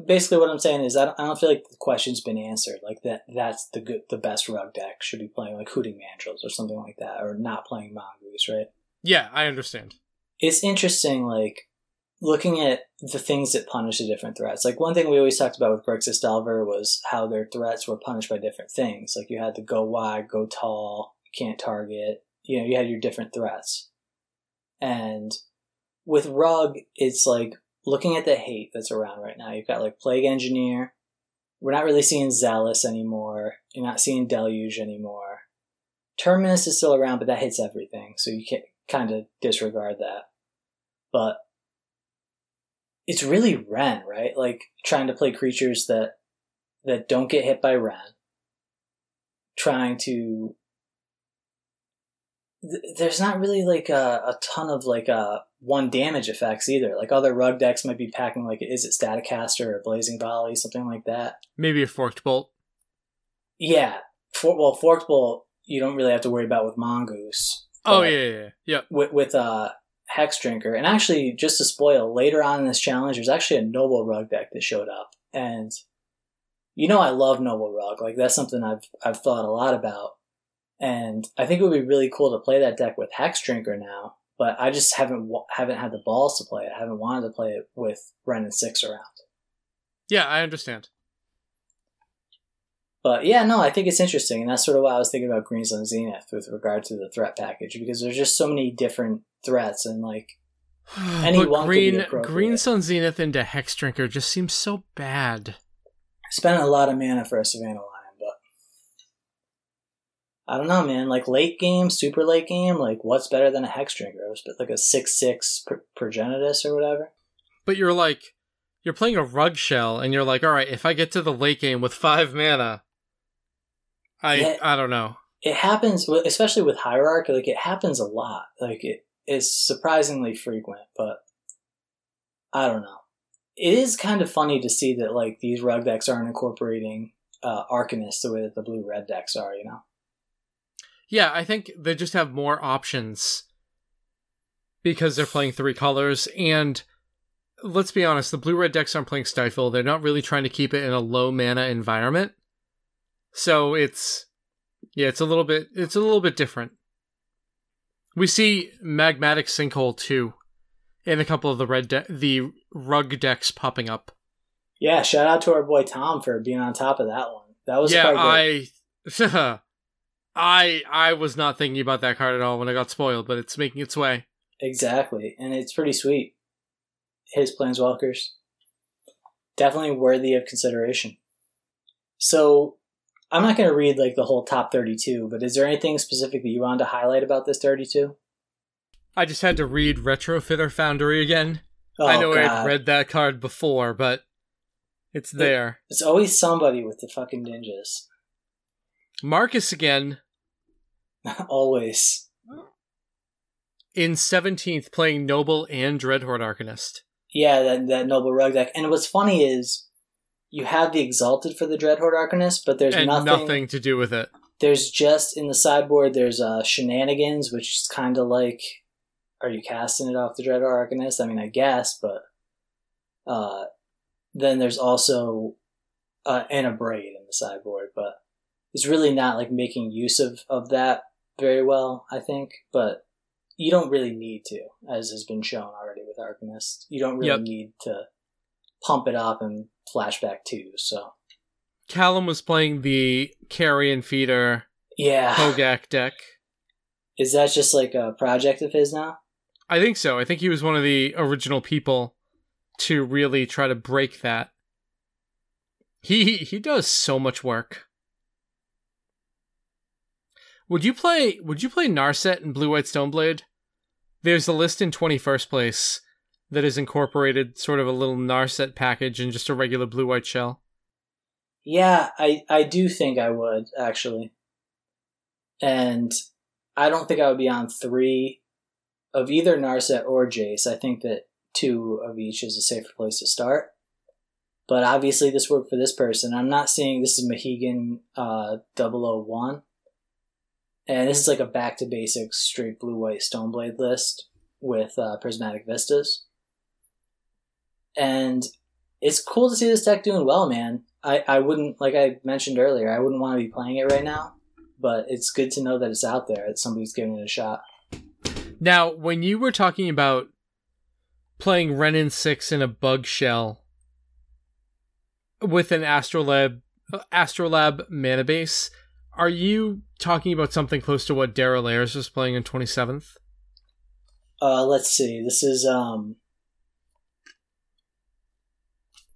Basically what I'm saying is I don't feel like the question's been answered. Like, that's the best Rug deck should be playing, like, Hooting Mandrills or something like that, or not playing Mongoose, right? Yeah, I understand. It's interesting, like, looking at the things that punish the different threats. Like, one thing we always talked about with Grixis Delver was how their threats were punished by different things. Like, you had the go wide, go tall, can't target. You know, you had your different threats. And with Rug, it's like, looking at the hate that's around right now, you've got, like, Plague Engineer. We're not really seeing Zealous anymore. You're not seeing Deluge anymore. Terminus is still around, but that hits everything, so you can kind of disregard that. But it's really Ren, right? Like, trying to play creatures that don't get hit by Ren. Trying to... There's not really, like, a ton of, like, one damage effects either. Like, other Rug decks might be packing, like, is it Staticaster or Blazing Volley, something like that. Maybe a Forked Bolt. Yeah. Forked Bolt, you don't really have to worry about with Mongoose. Oh, yeah. With Hexdrinker. And actually, just to spoil, later on in this challenge, there's actually a Noble Rug deck that showed up. And, you know, I love Noble Rug. Like, that's something I've thought a lot about. And I think it would be really cool to play that deck with Hexdrinker now, but I just haven't had the balls to play it. I haven't wanted to play it with Ren 6 around. Yeah, I understand. But yeah, no, I think it's interesting, and that's sort of why I was thinking about Green Sun Zenith with regard to the threat package, because there's just so many different threats, and like any one could be appropriate. Green Sun Zenith into Hexdrinker just seems so bad. Spent a lot of mana for a Savannah line. I don't know, man. Like, late game, super late game, like, what's better than a Hexdrinker? It was like a 6/6 Progenitus or whatever. But you're like, you're playing a Rug Shell, and you're like, all right, if I get to the late game with 5 mana, I don't know. It happens, especially with Hierarch. Like, it happens a lot. Like, it is surprisingly frequent, but I don't know. It is kind of funny to see that, like, these Rug decks aren't incorporating Arcanist the way that the blue-red decks are, you know? Yeah, I think they just have more options because they're playing 3 colors. And let's be honest, the blue-red decks aren't playing Stifle. They're not really trying to keep it in a low-mana environment. So it's a little bit different. We see Magmatic Sinkhole, too, in a couple of the Rug decks popping up. Yeah, shout out to our boy Tom for being on top of that one. That was I was not thinking about that card at all when I got spoiled, but it's making its way. Exactly, and it's pretty sweet. His Planeswalkers. Definitely worthy of consideration. So, I'm not going to read like the whole top 32, but is there anything specific that you wanted to highlight about this 32? I just had to read Retrofitter Foundry again. Oh, I know I've read that card before, but it's there. It's always somebody with the fucking ninjas. Marcus again. Always. In 17th, playing Noble and Dreadhorde Arcanist. Yeah, that Noble Rug deck. And what's funny is you have the Exalted for the Dreadhorde Arcanist, but there's nothing to do with it. There's just, in the sideboard, there's Shenanigans, which is kind of like, are you casting it off the Dreadhorde Arcanist? I mean, I guess, but then there's also Anna Braid in the sideboard, but it's really not like making use of that very well, I think, but you don't really need to, as has been shown already with Arcanist. You don't really need to pump it up and flashback too, so... Callum was playing the Carrion Feeder Hogaak deck. Is that just like a project of his now? I think so. I think he was one of the original people to really try to break that. He does so much work. Would you play Narset and Blue-White Stoneblade? There's a list in 21st place that has incorporated sort of a little Narset package and just a regular blue-white shell. Yeah, I do think I would, actually. And I don't think I would be on 3 of either Narset or Jace. I think that 2 of each is a safer place to start. But obviously this worked for this person. I'm not seeing this is Mohegan 001. And this is like a back-to-basics straight blue-white Stoneblade list with Prismatic Vistas. And it's cool to see this deck doing well, man. I wouldn't, like I mentioned earlier, I wouldn't want to be playing it right now, but it's good to know that it's out there, that somebody's giving it a shot. Now, when you were talking about playing Renin 6 in a bug shell with an Astrolab mana base, are you talking about something close to what Dara Lairs was playing on 27th? Let's see. This is...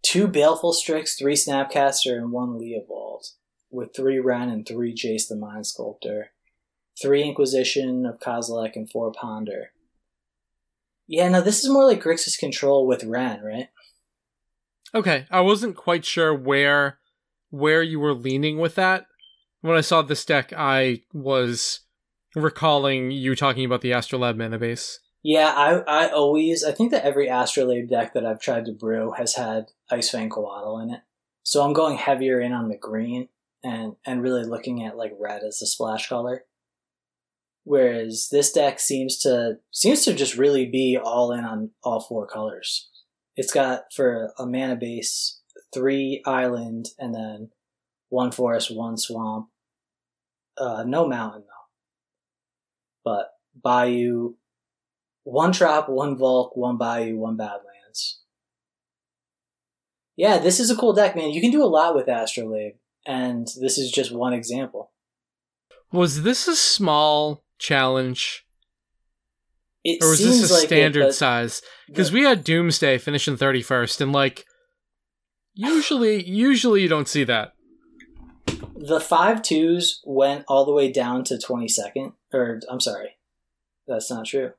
2 Baleful Strix, 3 Snapcaster, and 1 Leovold, with 3 Ren and 3 Jace the Mind Sculptor, 3 Inquisition of Kozilek, and 4 Ponder. Yeah, no, this is more like Grixis Control with Ren, right? Okay, I wasn't quite sure where you were leaning with that. When I saw this deck, I was recalling you talking about the Astrolab mana base. Yeah, I think that every Astrolabe deck that I've tried to brew has had Ice-Fang Coatl in it. So I'm going heavier in on the green and really looking at like red as the splash color. Whereas this deck seems to just really be all in on all 4 colors. It's got for a mana base 3 island and then 1 forest, 1 swamp. No mountain though. But Bayou, 1 Trop, 1 Volk, 1 Bayou, 1 Badlands. Yeah, this is a cool deck, man. You can do a lot with Astrolabe, and this is just one example. Was this a small challenge? Or was this a standard size? Because we had Doomsday finishing 31st, and like, usually you don't see that. The 5-2s went all the way down to 22nd, or I'm sorry, that's not true.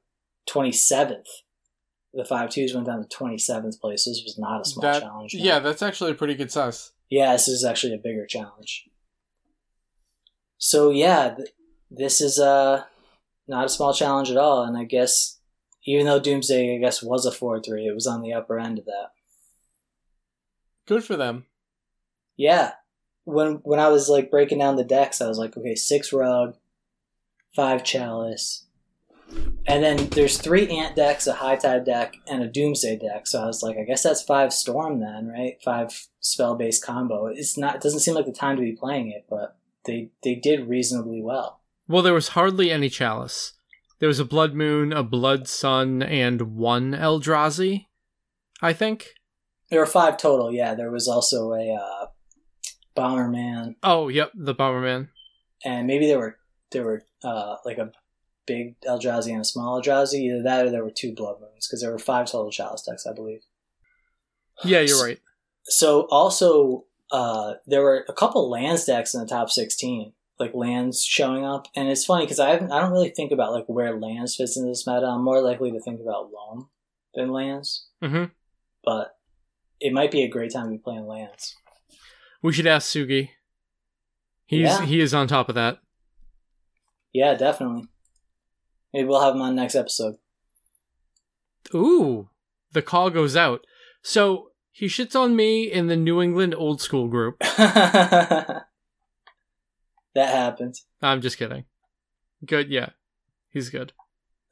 27th. The 5-2s went down to 27th place. This was not a small challenge. No. Yeah, that's actually a pretty good size. Yeah, this is actually a bigger challenge. So yeah, this is not a small challenge at all. And I guess, even though Doomsday, was a 4-3, it was on the upper end of that. Good for them. Yeah. When I was like breaking down the decks, I was like, okay, 6 Rug, 5 Chalice... And then there's 3 Ant decks, a High Tide deck, and a Doomsday deck. So I was like, I guess that's 5 Storm then, right? 5 spell-based combo. It doesn't seem like the time to be playing it, but they did reasonably well. Well, there was hardly any Chalice. There was a Blood Moon, a Blood Sun, and 1 Eldrazi, I think. There were 5 total, yeah. There was also a Bomberman. Oh, yep, the Bomberman. And maybe there were like a... big Eldrazi and a small Eldrazi, either that or there were 2 Blood Moons, because there were 5 total Chalice decks, I believe. Yeah, you're right. So also, there were a couple lands decks in the top 16, like lands showing up, and it's funny because I don't really think about like where lands fits into this meta. I'm more likely to think about loam than lands, but it might be a great time to be playing lands. We should ask Sugi. He is on top of that. Yeah, definitely. Maybe we'll have him on next episode. Ooh, the call goes out. So he shits on me in the New England old school group. That happens. I'm just kidding. Good, yeah. He's good.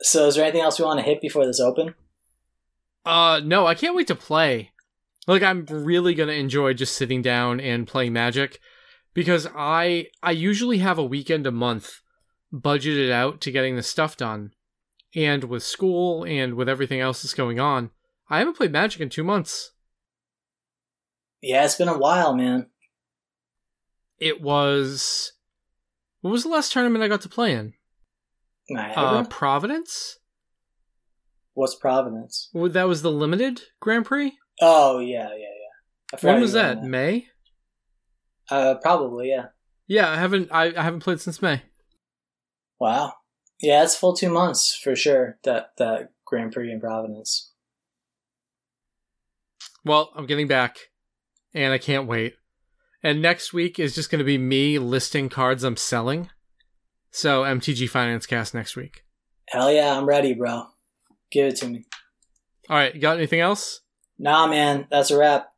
So is there anything else we want to hit before this open? No, I can't wait to play. Like, I'm really going to enjoy just sitting down and playing Magic, because I usually have a weekend a month budgeted out to getting this stuff done. And with school and with everything else that's going on, I haven't played Magic in 2 months. Yeah, it's been a while, man. It was... What was the last tournament I got to play in? Providence? What's Providence? Well, that was the Limited Grand Prix? Oh, yeah. When was that? May? Probably, yeah. Yeah, I haven't played since May. Wow. Yeah, it's full 2 months for sure, that Grand Prix in Providence. Well, I'm getting back, and I can't wait. And next week is just going to be me listing cards I'm selling. So MTG Finance Cast next week. Hell yeah, I'm ready, bro. Give it to me. All right, you got anything else? Nah, man, that's a wrap.